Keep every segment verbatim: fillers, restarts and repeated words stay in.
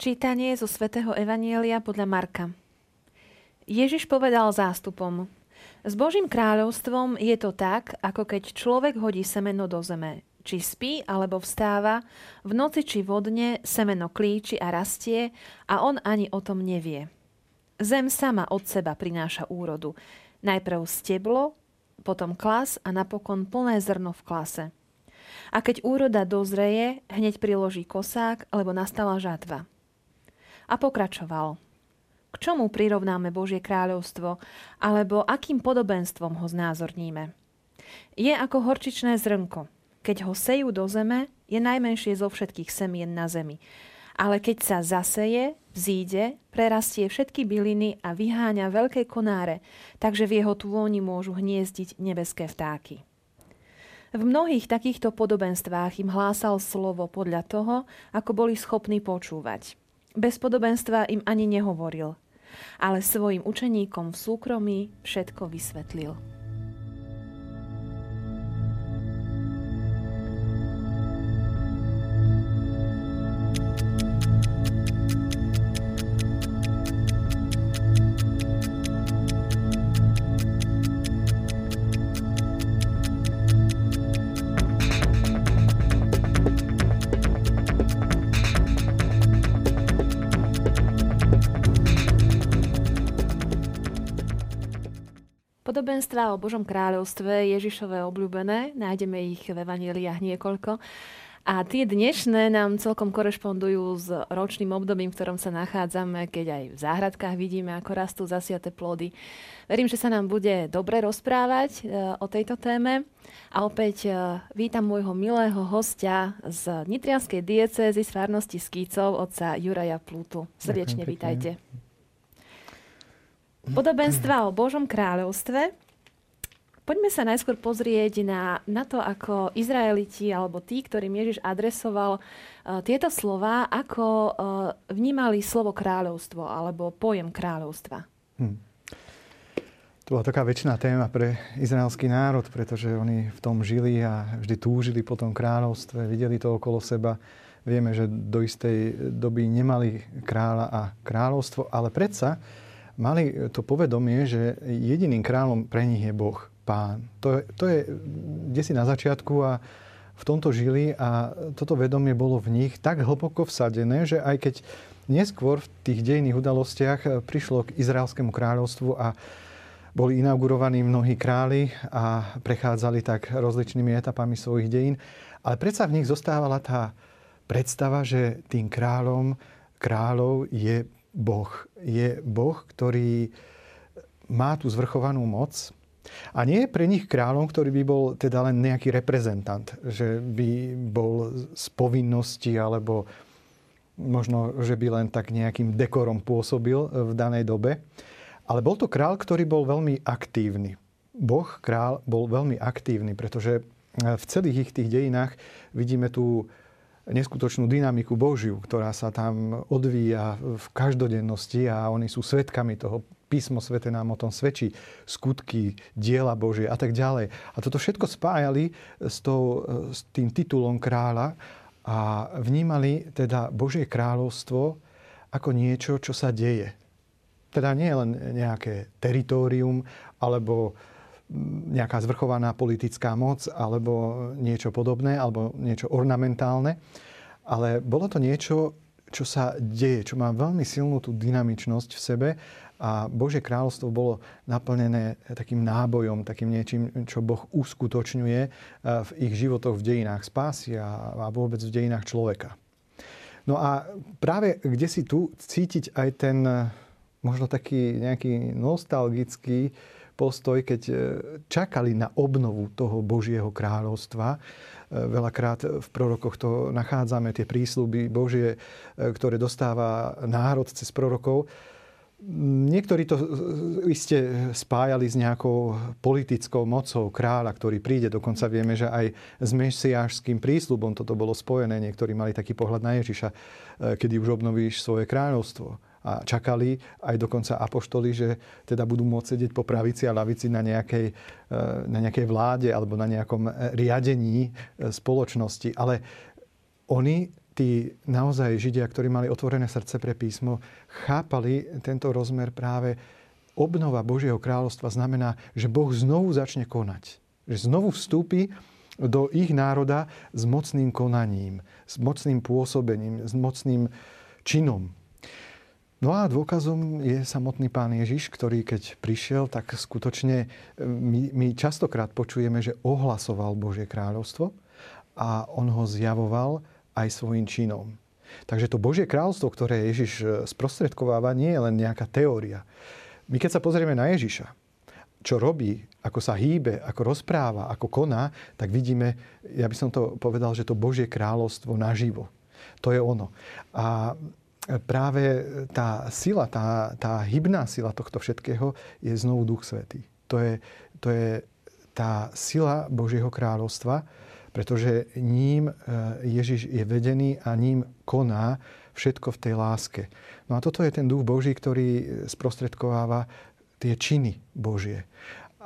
Čítanie zo svätého Evanielia podľa Marka. Ježiš povedal zástupom: S Božím kráľovstvom je to tak, ako keď človek hodí semeno do zeme. Či spí, alebo vstáva, v noci či vo dne semeno klíči a rastie a on ani o tom nevie. Zem sama od seba prináša úrodu. Najprv steblo, potom klas a napokon plné zrno v klase. A keď úroda dozreje, hneď priloží kosák, lebo nastala žatva. A pokračoval: K čomu prirovnáme Božie kráľovstvo, alebo akým podobenstvom ho znázorníme? Je ako horčičné zrnko. Keď ho sejú do zeme, je najmenšie zo všetkých semien na zemi. Ale keď sa zaseje, vzíde, prerastie všetky byliny a vyháňa veľké konáre, takže v jeho tôni môžu hniezdiť nebeské vtáky. V mnohých takýchto podobenstvách im hlásal slovo podľa toho, ako boli schopní počúvať. Bez podobenstva im ani nehovoril, ale svojim učeníkom v súkromí všetko vysvetlil. Podobenstva o Božom kráľovstve, Ježišové obľúbené, nájdeme ich v Evanjeliách niekoľko. A tie dnešné nám celkom korešpondujú s ročným obdobím, v ktorom sa nachádzame, keď aj v záhradkách vidíme, ako rastú zasiate plody. Verím, že sa nám bude dobre rozprávať e, o tejto téme. A opäť e, vítam môjho milého hostia z nitrianskej diecézy z farnosti Skýcov, otca Juraja Plútu. Srdečne ďakujem, vítajte. Pekne. Podobenstva o Božom kráľovstve. Poďme sa najskôr pozrieť na, na to, ako Izraeliti alebo tí, ktorým Ježiš adresoval uh, tieto slová, ako uh, vnímali slovo kráľovstvo alebo pojem kráľovstva. Hm. To bola taká večná téma pre izraelský národ, pretože oni v tom žili a vždy túžili po tom kráľovstve, videli to okolo seba. Vieme, že do istej doby nemali kráľa a kráľovstvo, ale predsa mali to povedomie, že jediným kráľom pre nich je Boh, Pán. To, to je kdesi na začiatku a v tomto žili a toto vedomie bolo v nich tak hlboko vsadené, že aj keď neskôr v tých dejinných udalostiach prišlo k Izraelskému kráľovstvu a boli inaugurovaní mnohí králi a prechádzali tak rozličnými etapami svojich dejín, ale predsa v nich zostávala tá predstava, že tým kráľom kráľov je Boh. Je Boh, ktorý má tú zvrchovanú moc a nie je pre nich kráľom, ktorý by bol teda len nejaký reprezentant, že by bol z povinnosti alebo možno, že by len tak nejakým dekorom pôsobil v danej dobe. Ale bol to kráľ, ktorý bol veľmi aktívny. Boh, kráľ, bol veľmi aktívny, pretože v celých ich tých dejinách vidíme tú neskutočnú dynamiku Božiu, ktorá sa tam odvíja v každodennosti a oni sú svedkami toho. Písmo sväté nám o tom svedčí. Skutky, diela Božie a tak ďalej. A toto všetko spájali s, tou, s tým titulom kráľa a vnímali teda Božie kráľovstvo ako niečo, čo sa deje. Teda nie len nejaké teritórium alebo nejaká zvrchovaná politická moc alebo niečo podobné, alebo niečo ornamentálne. Ale bolo to niečo, čo sa deje, čo má veľmi silnú tú dynamičnosť v sebe a Božie kráľovstvo bolo naplnené takým nábojom, takým niečím, čo Boh uskutočňuje v ich životoch, v dejinách spásy a vôbec v dejinách človeka. No a práve kdesi tu cítiť aj ten možno taký nejaký nostalgický postoj, keď čakali na obnovu toho Božieho kráľovstva. Veľakrát v prorokoch to nachádzame, tie prísľuby Božie, ktoré dostáva národ cez prorokov. Niektorí to iste spájali s nejakou politickou mocou kráľa, ktorý príde. Dokonca vieme, že aj s mesiášským prísľubom toto bolo spojené. Niektorí mali taký pohľad na Ježiša, kedy už obnovíš svoje kráľovstvo. A čakali aj dokonca apoštoli, že teda budú môcť sedieť po pravici a ľavici na nejakej, na nejakej vláde alebo na nejakom riadení spoločnosti. Ale oni, tí naozaj Židia, ktorí mali otvorené srdce pre písmo, chápali tento rozmer práve obnova Božieho kráľovstva znamená, že Boh znovu začne konať. Že znovu vstúpi do ich národa s mocným konaním, s mocným pôsobením, s mocným činom. No a dôkazom je samotný Pán Ježiš, ktorý keď prišiel, tak skutočne my, my častokrát počujeme, že ohlasoval Božie kráľovstvo a on ho zjavoval aj svojím činom. Takže to Božie kráľovstvo, ktoré Ježiš sprostredkováva, nie je len nejaká teória. My keď sa pozrieme na Ježiša, čo robí, ako sa hýbe, ako rozpráva, ako koná, tak vidíme, ja by som to povedal, že to Božie kráľovstvo naživo. To je ono. A práve tá sila, tá, tá hybná sila tohto všetkého je znovu Duch Svätý. To je, to je tá sila Božieho kráľovstva, pretože ním Ježiš je vedený a ním koná všetko v tej láske. No a toto je ten Duch Boží, ktorý sprostredkováva tie činy Božie.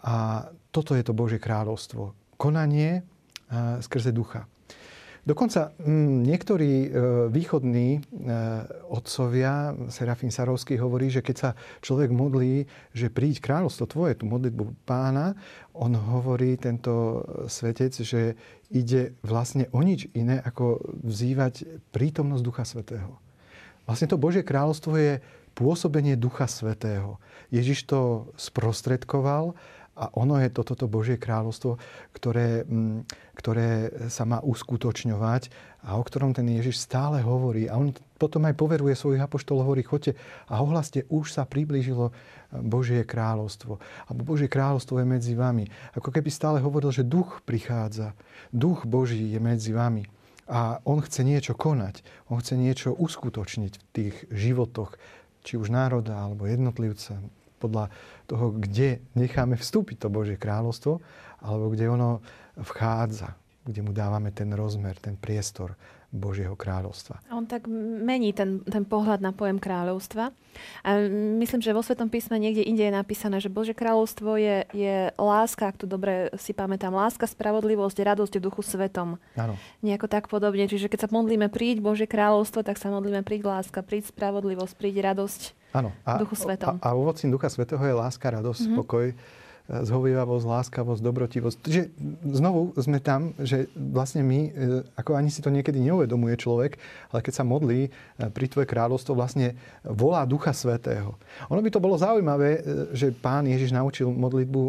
A toto je to Božie kráľovstvo. Konanie skrze ducha. Dokonca niektorí východní otcovia, Serafín Sarovský hovorí, že keď sa človek modlí, že príď kráľovstvo tvoje, tú modlitbu Pána, on hovorí, tento svetec, že ide vlastne o nič iné, ako vzývať prítomnosť Ducha Svätého. Vlastne to Božie kráľovstvo je pôsobenie Ducha Svätého. Ježiš to sprostredkoval, a ono je toto to Božie kráľovstvo, ktoré, ktoré sa má uskutočňovať a o ktorom ten Ježiš stále hovorí. A on potom aj poveruje svojich apoštolov, hovorí, choďte a ohlaste, už sa priblížilo Božie kráľovstvo. A Božie kráľovstvo je medzi vami. Ako keby stále hovoril, že duch prichádza. Duch Boží je medzi vami. A on chce niečo konať. On chce niečo uskutočniť v tých životoch, či už národa, alebo jednotlivca, podľa toho, kde necháme vstúpiť to Božie kráľovstvo, alebo kde ono vchádza, kde mu dávame ten rozmer, ten priestor Božieho kráľovstva. On tak mení ten, ten pohľad na pojem kráľovstva. A myslím, že vo Svätom písme niekde inde je napísané, že Božie kráľovstvo je, je láska, ak tu dobre si pamätám, láska, spravodlivosť, radosť v Duchu Svätom. Áno. Nejako tak podobne. Čiže keď sa modlíme príď Božie kráľovstvo, tak sa modlíme príď láska, príď spravodlivosť, príď radosť. Áno. A, Duchu Svätom. A, a ovocím Ducha Svätého je láska, radosť, mm-hmm. pokoj, zhovievavosť, láskavosť, dobrotivosť. Takže znovu sme tam, že vlastne my, ako ani si to niekedy neuvedomuje človek, ale keď sa modlí pri tvoje kráľovstvo, vlastne volá Ducha Svätého. Ono by to bolo zaujímavé, že Pán Ježiš naučil modlitbu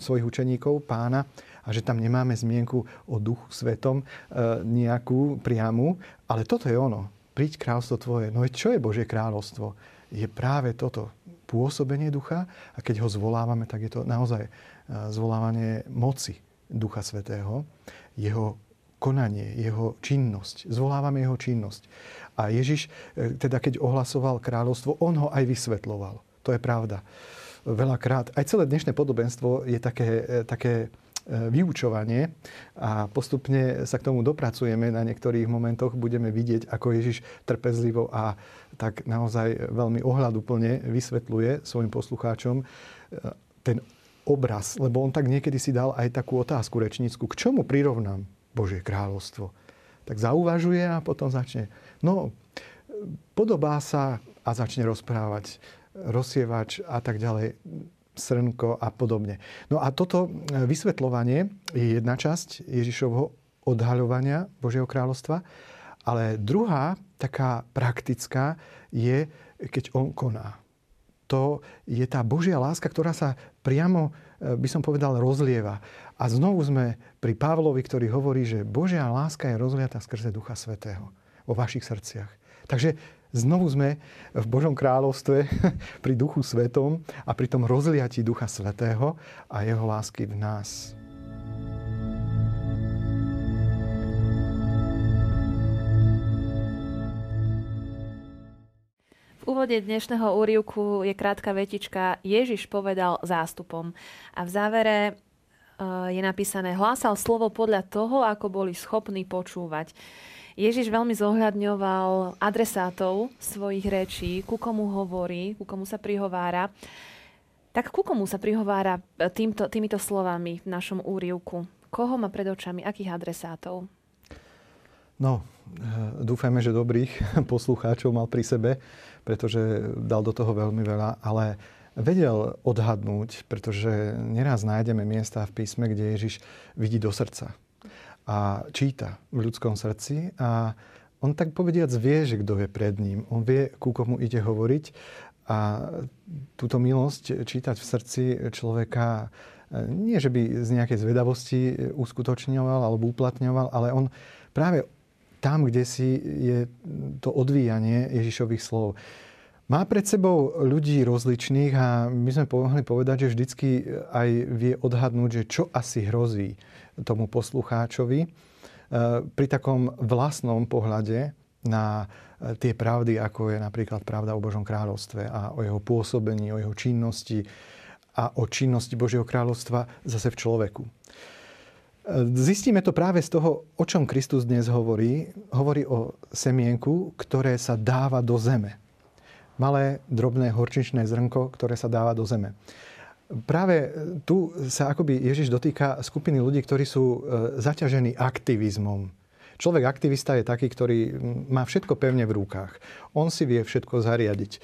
svojich učeníkov, Pána, a že tam nemáme zmienku o Duchu Svätom nejakú priamu, ale toto je ono. Príď kráľovstvo tvoje. No čo je Božie kráľovstvo? Je práve toto. Pôsobenie ducha a keď ho zvolávame, tak je to naozaj zvolávanie moci Ducha Svätého, jeho konanie, jeho činnosť. Zvolávame jeho činnosť. A Ježiš, teda keď ohlasoval kráľovstvo, on ho aj vysvetloval. To je pravda. Veľakrát, aj celé dnešné podobenstvo je také, také vyučovanie a postupne sa k tomu dopracujeme. Na niektorých momentoch budeme vidieť, ako Ježiš trpezlivo a tak naozaj veľmi ohľaduplne vysvetľuje svojim poslucháčom ten obraz. Lebo on tak niekedy si dal aj takú otázku rečnícku. K čomu prirovnám Božie kráľovstvo? Tak zauvažuje a potom začne. No, podobá sa a začne rozprávať. Rozsievač a tak ďalej. Srnko a podobne. No a toto vysvetľovanie je jedna časť Ježišovho odhaľovania Božieho kráľovstva, ale druhá, taká praktická, je, keď on koná. To je tá Božia láska, ktorá sa priamo, by som povedal, rozlieva. A znovu sme pri Pavlovi, ktorý hovorí, že Božia láska je rozliatá skrze Ducha Svätého vo vašich srdciach. Takže znovu sme v Božom kráľovstve pri Duchu Svätom a pri tom rozliatí Ducha Svätého a jeho lásky v nás. V úvode dnešného úryvku je krátka vetička Ježiš povedal zástupom. A v závere je napísané hlásal slovo podľa toho, ako boli schopní počúvať. Ježiš veľmi zohľadňoval adresátov svojich rečí, ku komu hovorí, ku komu sa prihovára. Tak ku komu sa prihovára týmto, týmito slovami v našom úryvku? Koho má pred očami? Akých adresátov? No, dúfajme, že dobrých poslucháčov mal pri sebe, pretože dal do toho veľmi veľa, ale vedel odhadnúť, pretože neraz nájdeme miesta v písme, kde Ježiš vidí do srdca a číta v ľudskom srdci a on tak povediac vie, že kto je pred ním. On vie, ku komu ide hovoriť a túto milosť čítať v srdci človeka nie, že by z nejakej zvedavosti uskutočňoval alebo uplatňoval, ale on práve tam, kde si je to odvíjanie Ježišových slov. Má pred sebou ľudí rozličných a my sme mohli povedať, že vždycky aj vie odhadnúť, že čo asi hrozí tomu poslucháčovi pri takom vlastnom pohľade na tie pravdy, ako je napríklad pravda o Božom kráľovstve a o jeho pôsobení, o jeho činnosti a o činnosti Božieho kráľovstva zase v človeku. Zistíme to práve z toho, o čom Kristus dnes hovorí. Hovorí o semienku, ktoré sa dáva do zeme. Malé, drobné, horčičné zrnko, ktoré sa dáva do zeme. Práve tu sa akoby Ježiš dotýka skupiny ľudí, ktorí sú zaťažení aktivizmom. Človek aktivista je taký, ktorý má všetko pevne v rukách. On si vie všetko zariadiť,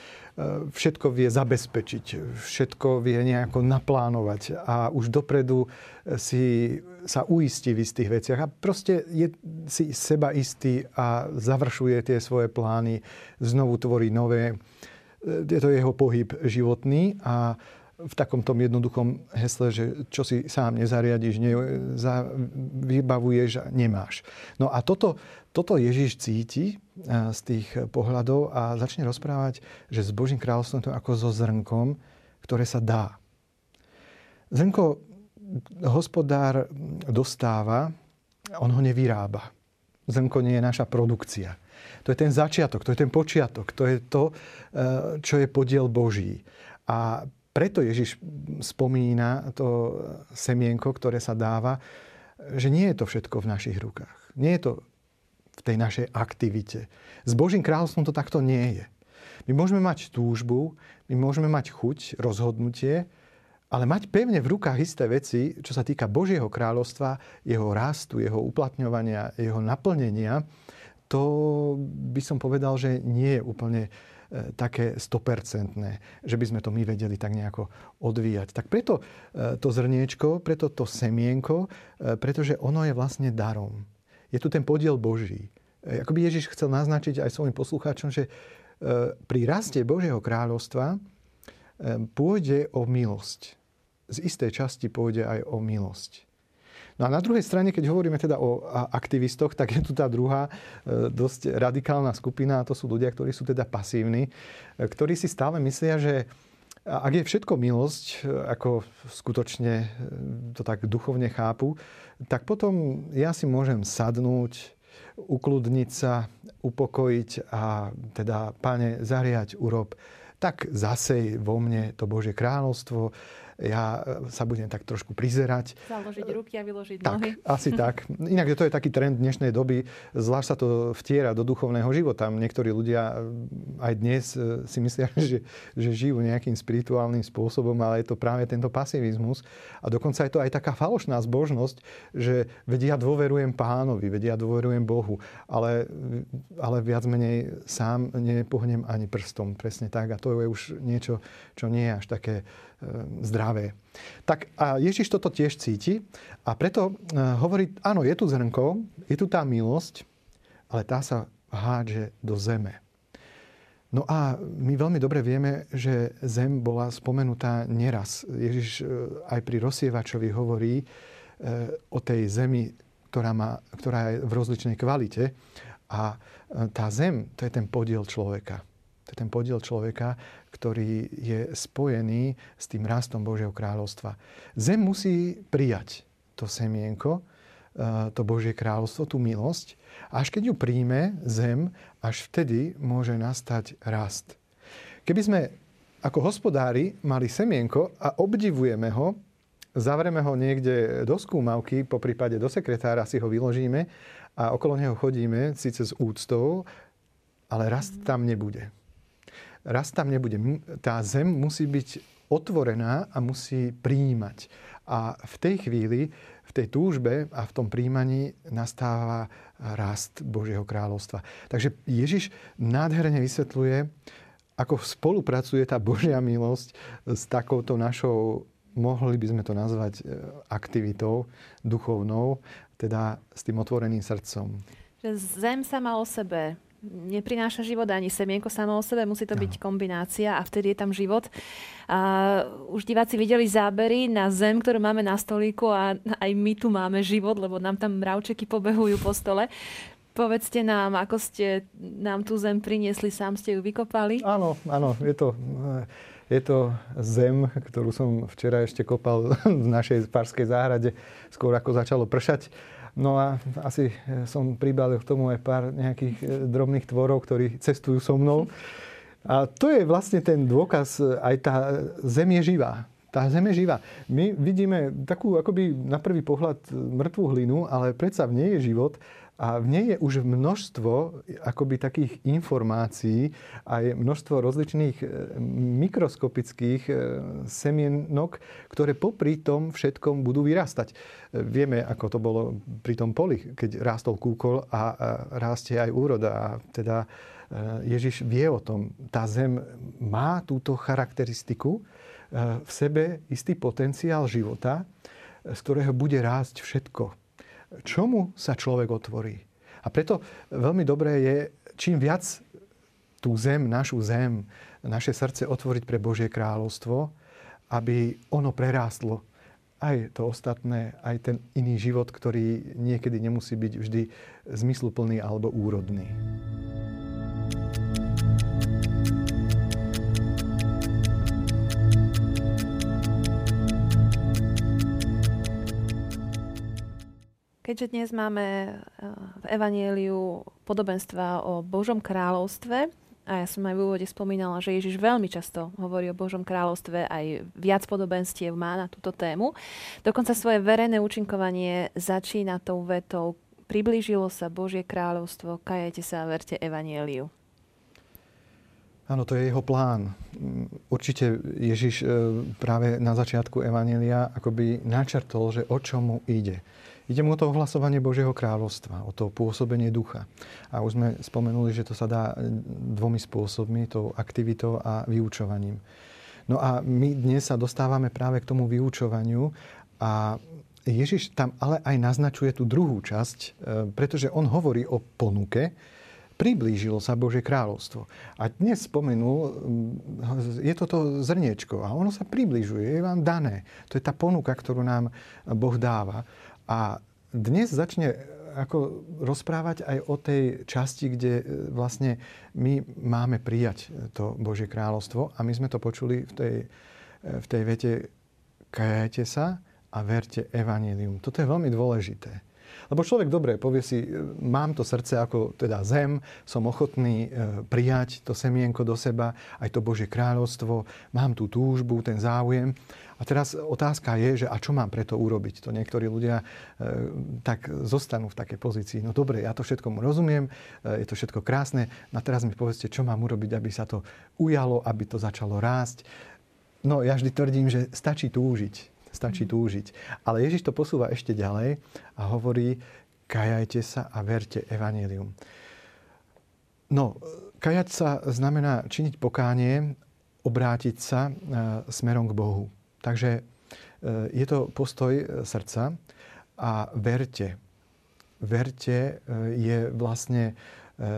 všetko vie zabezpečiť, všetko vie nejako naplánovať a už dopredu si sa uistí v istých veciach a proste je si seba istý a završuje tie svoje plány, znovu tvorí nové. Je to jeho pohyb životný a v takomto jednoduchom hesle, že čo si sám nezariadiš, ne, za, vybavuješ a nemáš. No a toto, toto Ježiš cíti z tých pohľadov a začne rozprávať, že s Božím kráľovstvom to ako so zrnkom, ktoré sa dá. Zrnko hospodár dostáva, on ho nevyrába. Zrnko nie je naša produkcia. To je ten začiatok, to je ten počiatok, to je to, čo je podiel Boží. A preto Ježiš spomína to semienko, ktoré sa dáva, že nie je to všetko v našich rukách. Nie je to v tej našej aktivite. S Božím kráľovstvom to takto nie je. My môžeme mať túžbu, my môžeme mať chuť, rozhodnutie, ale mať pevne v rukách isté veci, čo sa týka Božieho kráľovstva, jeho rastu, jeho uplatňovania, jeho naplnenia, to by som povedal, že nie je úplne také stopercentné, že by sme to my vedeli tak nejako odvíjať. Tak preto to zrniečko, preto to semienko, pretože ono je vlastne darom. Je tu ten podiel Boží. Akoby Ježiš chcel naznačiť aj svojim poslucháčom, že pri raste Božieho kráľovstva pôjde o milosť. Z istej časti pôjde aj o milosť. No a na druhej strane, keď hovoríme teda o aktivistoch, tak je tu tá druhá dosť radikálna skupina a to sú ľudia, ktorí sú teda pasívni, ktorí si stále myslia, že ak je všetko milosť, ako skutočne to tak duchovne chápu, tak potom ja si môžem sadnúť, ukludniť sa, upokojiť a teda, Pane, zariaď, urob, tak zasej vo mne to Božie kráľovstvo, ja sa budem tak trošku prizerať. Založiť ruky a vyložiť tak, nohy. Asi tak. Inak to je taký trend dnešnej doby. Zvlášť sa to vtiera do duchovného života. Niektorí ľudia aj dnes si myslia, že, že žijú nejakým spirituálnym spôsobom, ale je to práve tento pasivizmus. A dokonca je to aj taká falošná zbožnosť, že vedia, dôverujem Pánovi, vedia, dôverujem Bohu, ale, ale viac menej sám nepohnem ani prstom. Presne tak. A to je už niečo, čo nie je až také zdravé. Tak a Ježiš toto tiež cíti a preto hovorí, áno, je tu zrnko, je tu tá milosť, ale tá sa hádže do zeme. No a my veľmi dobre vieme, že zem bola spomenutá neraz. Ježiš aj pri rozsievačovi hovorí o tej zemi, ktorá, má, ktorá je v rozličnej kvalite a tá zem, to je ten podiel človeka. To je ten podiel človeka, ktorý je spojený s tým rastom Božieho kráľovstva. Zem musí prijať to semienko, to Božie kráľovstvo, tú milosť. Až keď ju príjme zem, až vtedy môže nastať rast. Keby sme ako hospodári mali semienko a obdivujeme ho, zavreme ho niekde do skúmavky, poprípade do sekretára si ho vyložíme a okolo neho chodíme, síce s úctou, ale rast tam nebude. Raz tam nebude. Tá zem musí byť otvorená a musí prijímať. A A v tej chvíli, v tej túžbe a v tom príjmaní nastáva rast Božieho kráľovstva. Takže Ježiš nádherne vysvetľuje, ako spolupracuje tá Božia milosť s takouto našou, mohli by sme to nazvať, aktivitou duchovnou, teda s tým otvoreným srdcom. Že zem sama o sebe neprináša život ani semienko samo o sebe, musí to byť kombinácia a vtedy je tam život. A už diváci videli zábery na zem, ktorú máme na stolíku a aj my tu máme život, lebo nám tam mravčeky pobehujú po stole. Povedzte nám, ako ste nám tú zem priniesli, sám ste ju vykopali? Áno, áno, je to, je to zem, ktorú som včera ešte kopal v našej parskej záhrade, skôr ako začalo pršať. No a asi som pribalil k tomu aj pár nejakých drobných tvorov, ktorí cestujú so mnou. A to je vlastne ten dôkaz, aj tá zem je živá. Tá zem je živá. My vidíme takú akoby na prvý pohľad mŕtvú hlinu, ale predsa v nej je život a v nej je už množstvo akoby takých informácií, aj množstvo rozličných mikroskopických semienok, ktoré popri tom všetkom budú vyrastať. Vieme, ako to bolo pri tom poli, keď rástol kúkol a rástie aj úroda. A teda Ježiš vie o tom. Tá zem má túto charakteristiku, v sebe istý potenciál života, z ktorého bude rásť všetko, čomu sa človek otvorí. A preto veľmi dobré je, čím viac tú zem, našu zem, naše srdce otvoriť pre Božie kráľovstvo, aby ono prerástlo aj to ostatné, aj ten iný život, ktorý niekedy nemusí byť vždy zmysluplný alebo úrodný. Keďže dnes máme v Evanjeliu podobenstva o Božom kráľovstve, a ja som aj v úvode spomínala, že Ježiš veľmi často hovorí o Božom kráľovstve, aj viac podobenstiev má na túto tému. Dokonca svoje verejné účinkovanie začína tou vetou: priblížilo sa Božie kráľovstvo, kajajte sa a verte Evanjeliu. Áno, to je jeho plán. Určite Ježiš práve na začiatku Evanjelia akoby načrtol, že o čomu ide. Ide mu o to ohlasovanie Božieho kráľovstva, o to pôsobenie ducha. A už sme spomenuli, že to sa dá dvomi spôsobmi, tou aktivitou a vyučovaním. No a my dnes sa dostávame práve k tomu vyučovaniu a Ježiš tam ale aj naznačuje tú druhú časť, pretože on hovorí o ponuke, priblížilo sa Božie kráľovstvo. A dnes spomenul, je toto zrniečko a ono sa približuje, je vám dané. To je tá ponuka, ktorú nám Boh dáva. A dnes začne ako rozprávať aj o tej časti, kde vlastne my máme prijať to Božie kráľovstvo. A my sme to počuli v tej, v tej vete: kajajte sa a verte Evanjelium. Toto je veľmi dôležité. Lebo človek, dobre, povie si, mám to srdce ako teda zem, som ochotný prijať to semienko do seba, aj to Božie kráľovstvo, mám tú túžbu, ten záujem. A teraz otázka je, že a čo mám preto urobiť? To niektorí ľudia e, tak zostanú v takej pozícii. No dobre, ja to všetkomu rozumiem, e, je to všetko krásne, a teraz mi povedzte, čo mám urobiť, aby sa to ujalo, aby to začalo rásť. No ja vždy tvrdím, že stačí túžiť. Stačí túžiť. Ale Ježiš to posúva ešte ďalej a hovorí: kajajte sa a verte Evanjelium. No, kajať sa znamená činiť pokánie, obrátiť sa smerom k Bohu. Takže je to postoj srdca. A verte. Verte je vlastne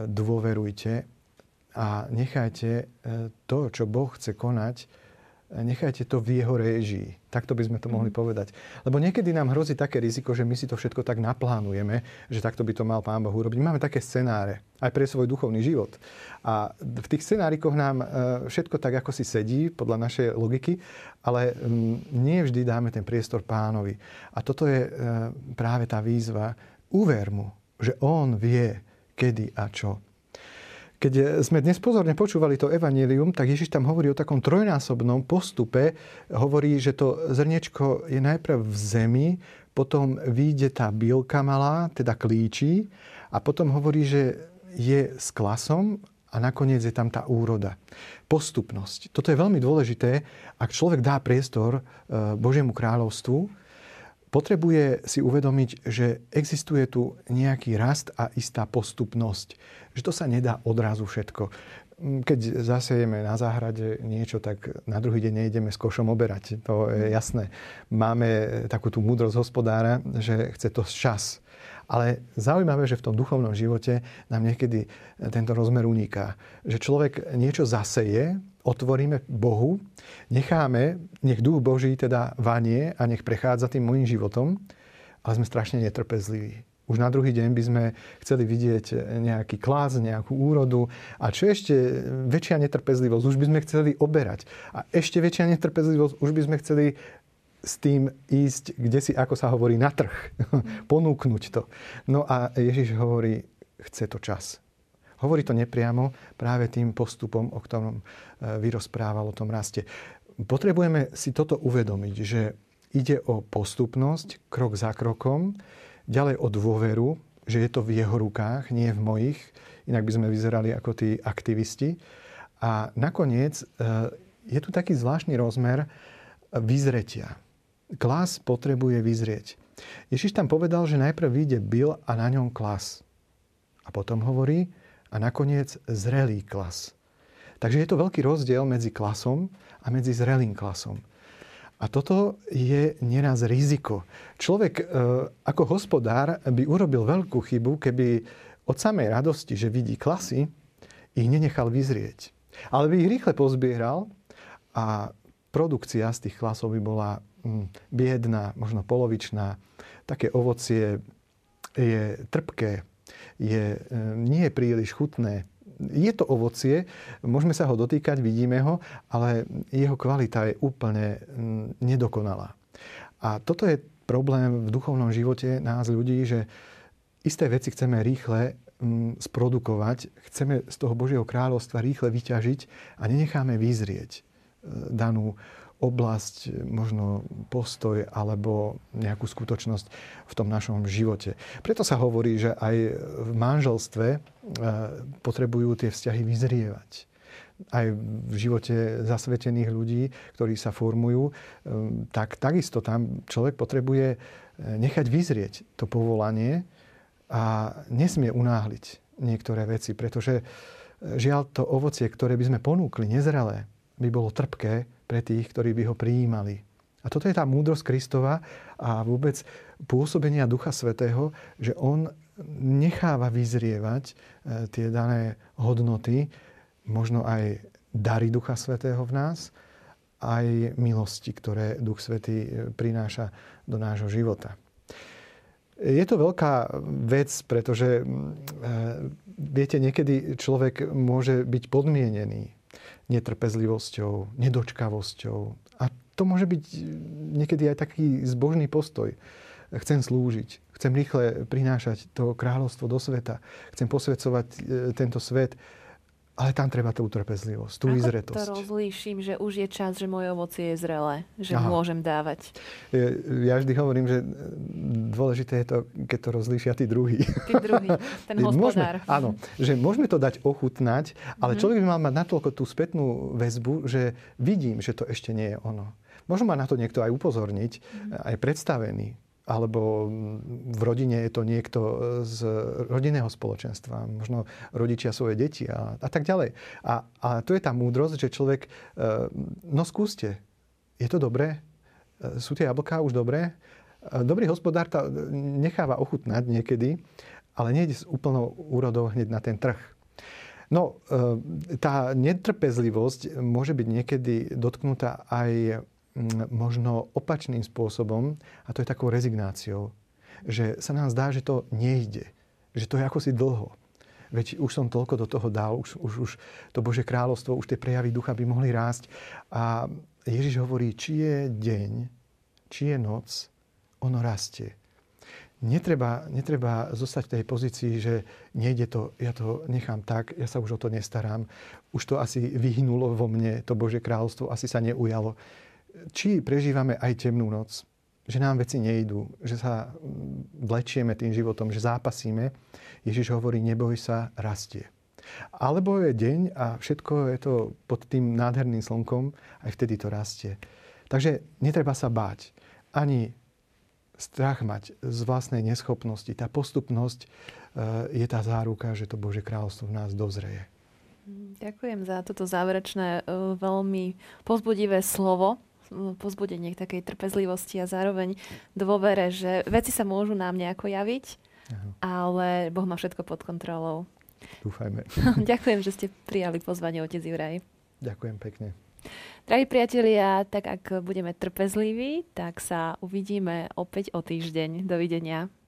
dôverujte a nechajte to, čo Boh chce konať, nechajte to v jeho réžii. Takto by sme to mohli povedať. Lebo niekedy nám hrozí také riziko, že my si to všetko tak naplánujeme, že takto by to mal Pán Boh urobiť. Máme také scenáre, aj pre svoj duchovný život. A v tých scenárikoch nám všetko tak, ako si sedí, podľa našej logiky, ale nie vždy dáme ten priestor Pánovi. A toto je práve tá výzva. Uver mu, že on vie, kedy a čo. Keď sme dnes pozorne počúvali to Evanjelium, tak Ježiš tam hovorí o takom trojnásobnom postupe. Hovorí, že to zrniečko je najprv v zemi, potom vyjde tá bielka malá, teda klíči, a potom hovorí, že je s klasom a nakoniec je tam tá úroda. Postupnosť. Toto je veľmi dôležité, ak človek dá priestor Božiemu kráľovstvu, Potrebuje si uvedomiť, že existuje tu nejaký rast a istá postupnosť. Že to sa nedá odrazu všetko. Keď zasejeme na záhrade niečo, tak na druhý deň nejdeme s košom oberať. To je jasné. Máme takú tú múdrosť hospodára, že chce to čas. Ale zaujímavé, že v tom duchovnom živote nám niekedy tento rozmer uniká. Že človek niečo zaseje, otvoríme Bohu, necháme, nech Duch Boží teda vanie a nech prechádza tým mojím životom, ale sme strašne netrpezliví. Už na druhý deň by sme chceli vidieť nejaký klas, nejakú úrodu. A čo ešte väčšia netrpezlivosť? Už by sme chceli oberať. A ešte väčšia netrpezlivosť? Už by sme chceli s tým ísť, kde si, ako sa hovorí, na trh. Ponúknuť to. No a Ježiš hovorí, chce to čas. Hovorí to nepriamo práve tým postupom, o ktorom vyrozprával, o tom raste. Potrebujeme si toto uvedomiť, že ide o postupnosť, krok za krokom, ďalej o dôveru, že je to v jeho rukách, nie v mojich. Inak by sme vyzerali ako tí aktivisti. A nakoniec je tu taký zvláštny rozmer vyzretia. Klas potrebuje vyzrieť. Ježiš tam povedal, že najprv vyjde byl a na ňom klas. A potom hovorí, a nakoniec zrelý klas. Takže je to veľký rozdiel medzi klasom a medzi zrelým klasom. A toto je nieraz riziko. Človek e, ako hospodár by urobil veľkú chybu, keby od samej radosti, že vidí klasy, ich nenechal vyzrieť. Ale by ich rýchle pozbieral a produkcia z tých klasov by bola mm, biedná, možno polovičná. Také ovocie je trpké, je, e, nie je príliš chutné. Je to ovocie, môžeme sa ho dotýkať, vidíme ho, ale jeho kvalita je úplne nedokonalá. A toto je problém v duchovnom živote nás ľudí, že isté veci chceme rýchle sprodukovať, chceme z toho Božieho kráľovstva rýchle vyťažiť a nenecháme vyzrieť danú oblasť, možno postoj alebo nejakú skutočnosť v tom našom živote. Preto sa hovorí, že aj v manželstve potrebujú tie vzťahy vyzrievať. Aj v živote zasvetených ľudí, ktorí sa formujú, tak takisto tam človek potrebuje nechať vyzrieť to povolanie a nesmie unáhliť niektoré veci, pretože žiaľ to ovocie, ktoré by sme ponúkli, nezrelé, by bolo trpké pre tých, ktorí by ho prijímali. A toto je tá múdrosť Kristova a vôbec pôsobenia Ducha Svätého, že on necháva vyzrievať tie dané hodnoty, možno aj dary Ducha Svätého v nás, aj milosti, ktoré Duch Svätý prináša do nášho života. Je to veľká vec, pretože viete, niekedy človek môže byť podmienený netrpezlivosťou, nedočkavosťou. A to môže byť niekedy aj taký zbožný postoj. Chcem slúžiť, chcem rýchle prinášať to kráľovstvo do sveta, chcem posvedzovať tento svet, ale tam treba tú trpezlivosť, tú vyzretosť. Ako to rozlíšim, že už je čas, že moje ovocie je zrelé, že Aha. môžem dávať? Ja vždy hovorím, že dôležité je to, keď to rozlíšia tí druhí. Tí druhí, ten hospodár. Môžeme, áno, že môžeme to dať ochutnať, ale hmm. človek by mal mať natoľko tú spätnú väzbu, že vidím, že to ešte nie je ono. Možno ma na to niekto aj upozorniť, hmm. aj predstavený. Alebo v rodine je to niekto z rodinného spoločenstva, možno rodičia svoje deti a, a tak ďalej. A, a to je tá múdrosť, že človek, no skúste, je to dobré? Sú tie jablká už dobré? Dobrý hospodár to necháva ochutnať niekedy, ale nejde s úplnou úrodou hneď na ten trh. No, tá netrpezlivosť môže byť niekedy dotknutá aj možno opačným spôsobom, a to je takou rezignáciou, že sa nám zdá, že to nejde, že to je akosi dlho. Veď už som toľko do toho dal, už, už, už to Božie kráľovstvo, už tie prejavy ducha by mohli rásť. A Ježiš hovorí, či je deň, či je noc, ono rastie. Netreba, netreba zostať v tej pozícii, že nejde to, ja to nechám tak, ja sa už o to nestarám, už to asi vyhnulo vo mne, to Božie kráľovstvo asi sa neujalo. Či prežívame aj temnú noc, že nám veci nejdú, že sa vlečieme tým životom, že zápasíme, Ježiš hovorí, neboj sa, rastie. Alebo je deň a všetko je to pod tým nádherným slnkom, aj vtedy to rastie. Takže netreba sa báť ani strach mať z vlastnej neschopnosti. Tá postupnosť je tá záruka, že to Božie kráľovstvo v nás dozreje. Ďakujem za toto záverečné, veľmi povzbudivé slovo, povzbudenie k takej trpezlivosti a zároveň dôvere, že veci sa môžu nám nejako javiť, Aha. ale Boh má všetko pod kontrolou. Dúfajme. Ďakujem, že ste prijali pozvanie, otec Juraj. Ďakujem pekne. Drahí priatelia, tak ak budeme trpezliví, tak sa uvidíme opäť o týždeň. Dovidenia.